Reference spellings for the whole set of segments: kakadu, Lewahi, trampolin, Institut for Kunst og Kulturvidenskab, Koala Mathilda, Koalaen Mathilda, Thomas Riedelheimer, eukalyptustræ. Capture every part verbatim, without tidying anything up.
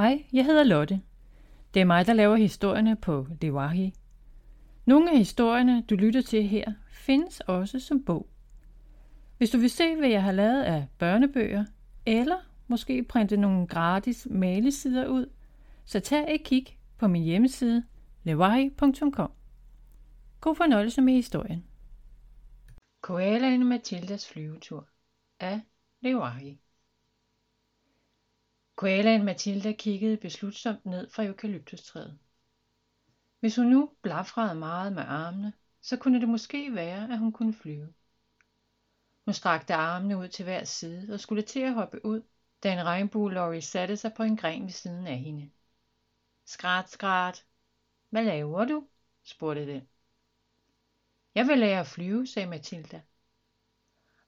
Hej, jeg hedder Lotte. Det er mig, der laver historierne på Lewahi. Nogle af historierne, du lytter til her, findes også som bog. Hvis du vil se, hvad jeg har lavet af børnebøger, eller måske printe nogle gratis malesider ud, så tag et kig på min hjemmeside lewahi punktum com. God fornøjelse med historien. Koalaen Mathildas flyvetur af Lewahi. Koalaen Mathilda kiggede beslutsomt ned fra eukalyptustræet. Hvis hun nu blafrede meget med armene, så kunne det måske være, at hun kunne flyve. Hun strakte armene ud til hver side og skulle til at hoppe ud, da en regnbuelory satte sig på en gren ved siden af hende. Skrat, skrat. Hvad laver du? spurgte den. Jeg vil lære at flyve, sagde Mathilda.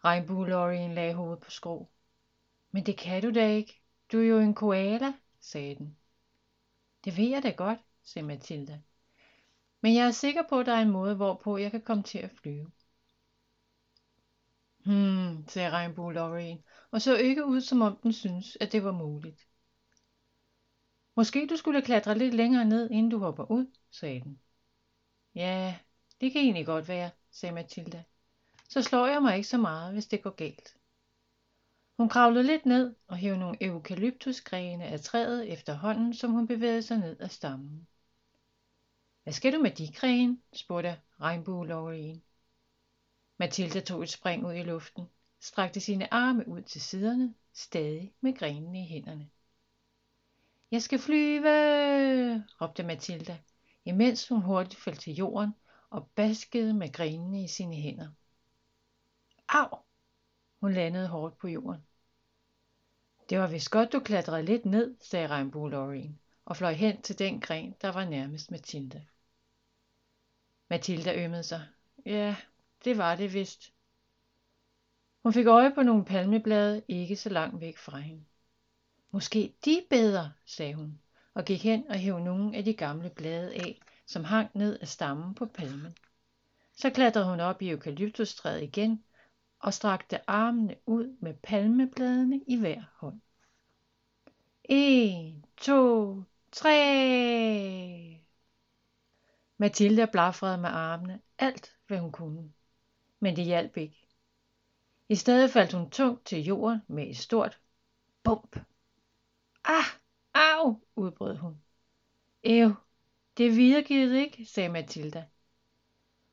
Regnbuelorrien lagde hovedet på skrå. Men det kan du da ikke. Du er jo en koala, sagde den. Det ved jeg da godt, sagde Mathilda. Men jeg er sikker på, at der er en måde, hvorpå jeg kan komme til at flyve. Hmm, sagde regnbuelorrien, og så ikke ud, som om den syntes, at det var muligt. Måske du skulle klatre lidt længere ned, inden du hopper ud, sagde den. Ja, det kan egentlig godt være, sagde Mathilda. Så slår jeg mig ikke så meget, hvis det går galt. Hun kravlede lidt ned og hævde nogle eukalyptusgrene af træet efterhånden, som hun bevægede sig ned ad stammen. Hvad skal du med de grene? spurgte regnbuelorrien. Mathilda tog et spring ud i luften, strakte sine arme ud til siderne, stadig med grenene i hænderne. Jeg skal flyve, råbte Mathilda, imens hun hurtigt faldt til jorden og baskede med grenene i sine hænder. Au! Hun landede hårdt på jorden. Det var vist godt, du klatrede lidt ned, sagde regnbuelorrien, og fløj hen til den gren, der var nærmest Mathilda. Mathilda ømmede sig. Ja, det var det vist. Hun fik øje på nogle palmeblade ikke så langt væk fra hende. Måske de bedre, sagde hun, og gik hen og hev nogle af de gamle blade af, som hang ned af stammen på palmen. Så klatrede hun op i eukalyptustræet igen og strakte armene ud med palmebladene i hver hånd. En, to, tre! Mathilda blafrede med armene alt, hvad hun kunne, men det hjalp ikke. I stedet faldt hun tungt til jorden med et stort bump. Ah, au, udbrød hun. Ev, det virkede ikke, sagde Mathilda.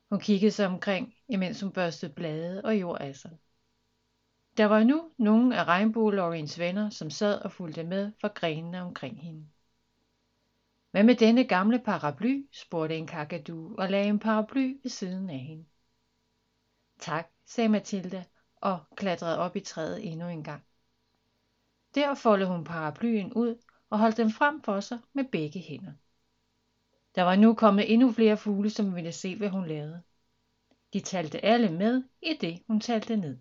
Hun kiggede sig omkring, imens hun børstede blade og jord af sig. Der var nu nogle af regnbuelorriens venner, som sad og fulgte med fra grenene omkring hende. Hvad med denne gamle paraply, spurgte en kakadu og lagde en paraply ved siden af hende. Tak, sagde Mathilda og klatrede op i træet endnu en gang. Der foldede hun paraplyen ud og holdt den frem for sig med begge hænder. Der var nu kommet endnu flere fugle, som ville se, hvad hun lavede. De talte alle med i det, hun talte ned.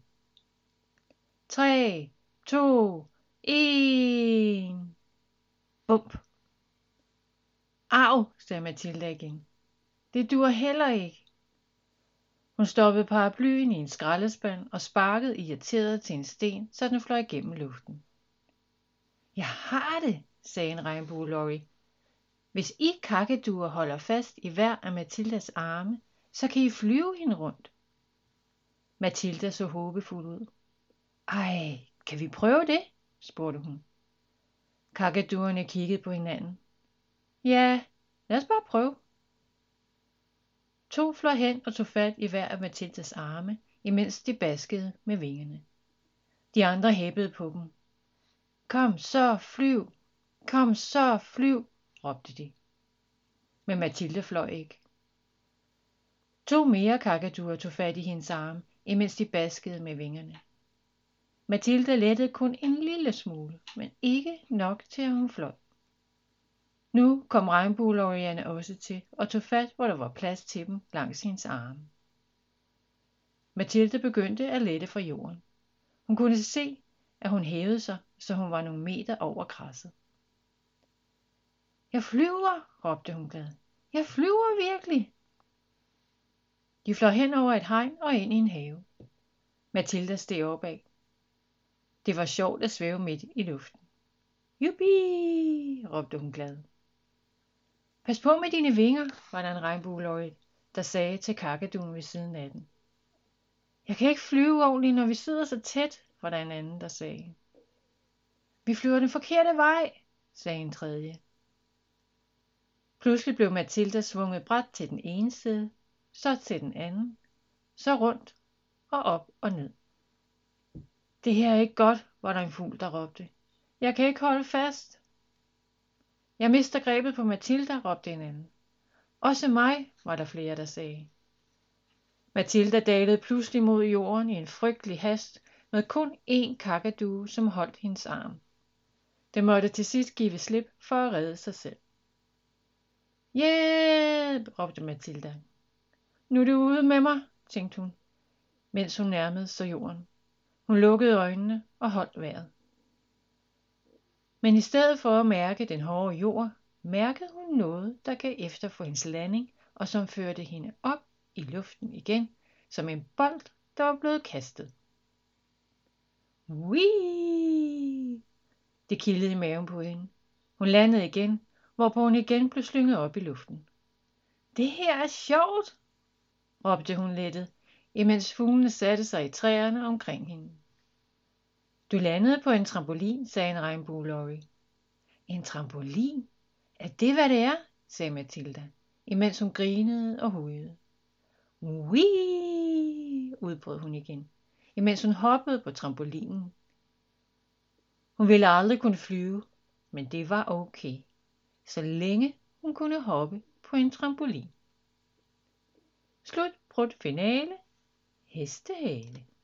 Tre, to, en. Bump. Au, sagde Mathilda igen. Det dur heller ikke. Hun stoppede paraplyen i en skraldespand og sparkede irriteret til en sten, så den fløj igennem luften. Jeg har det, sagde en regnbuelorry. Hvis I kakaduer holder fast i hver af Mathildas arme, så kan I flyve hende rundt. Mathilda så håbefuld ud. Ej, kan vi prøve det? spurgte hun. Kakaduerne kiggede på hinanden. Ja, lad os bare prøve. To fløj hen og tog fat i hver af Mathildas arme, imens de baskede med vingerne. De andre hæppede på dem. Kom så, flyv! Kom så, flyv! råbte de. Men Mathilda fløj ikke. To mere kakaduer tog fat i hendes arme, imens de baskede med vingerne. Mathilda lettede kun en lille smule, men ikke nok til, at hun fløj. Nu kom regnbuelorrierne også til og tog fat, hvor der var plads til dem langs hendes arme. Mathilda begyndte at lette fra jorden. Hun kunne se, at hun hævede sig, så hun var nogle meter over græsset. Jeg flyver, råbte hun glad. Jeg flyver virkelig. De fløj hen over et hegn og ind i en have. Mathilda steg opad. Det var sjovt at svæve midt i luften. Juppie, råbte hun glad. Pas på med dine vinger, var der en regnbueløje, der sagde til kakaduen ved siden af den. Jeg kan ikke flyve ordentligt, når vi sidder så tæt, var der en anden, der sagde. Vi flyver den forkerte vej, sagde en tredje. Pludselig blev Mathilda svunget bræt til den ene side, så til den anden, så rundt og op og ned. Det her er ikke godt, var der en fugl, der råbte. Jeg kan ikke holde fast. Jeg mister grebet på Mathilda, råbte en anden. Også mig, var der flere, der sagde. Mathilda dalede pludselig mod jorden i en frygtelig hast, med kun én kakadue, som holdt hendes arm. Den måtte til sidst give slip for at redde sig selv. Hjælp, råbte Mathilda. Nu er du ude med mig, tænkte hun, mens hun nærmede sig jorden. Hun lukkede øjnene og holdt vejret. Men i stedet for at mærke den hårde jord, mærkede hun noget, der gav efter for hendes landing, og som førte hende op i luften igen, som en bold, der var blevet kastet. Wii! Det kildede i maven på hende. Hun landede igen, hvorpå hun igen blev slynget op i luften. Det her er sjovt, råbte hun lettet, imens fuglene satte sig i træerne omkring hende. Du landede på en trampolin, sagde en regnbuelorry. En trampolin? Er det, hvad det er? Sagde Mathilda, imens hun grinede og hujede. Wii! Udbrød hun igen, imens hun hoppede på trampolinen. Hun ville aldrig kunne flyve, men det var okay, så længe hun kunne hoppe på en trampolin. Slut, prut, finale, hestehale.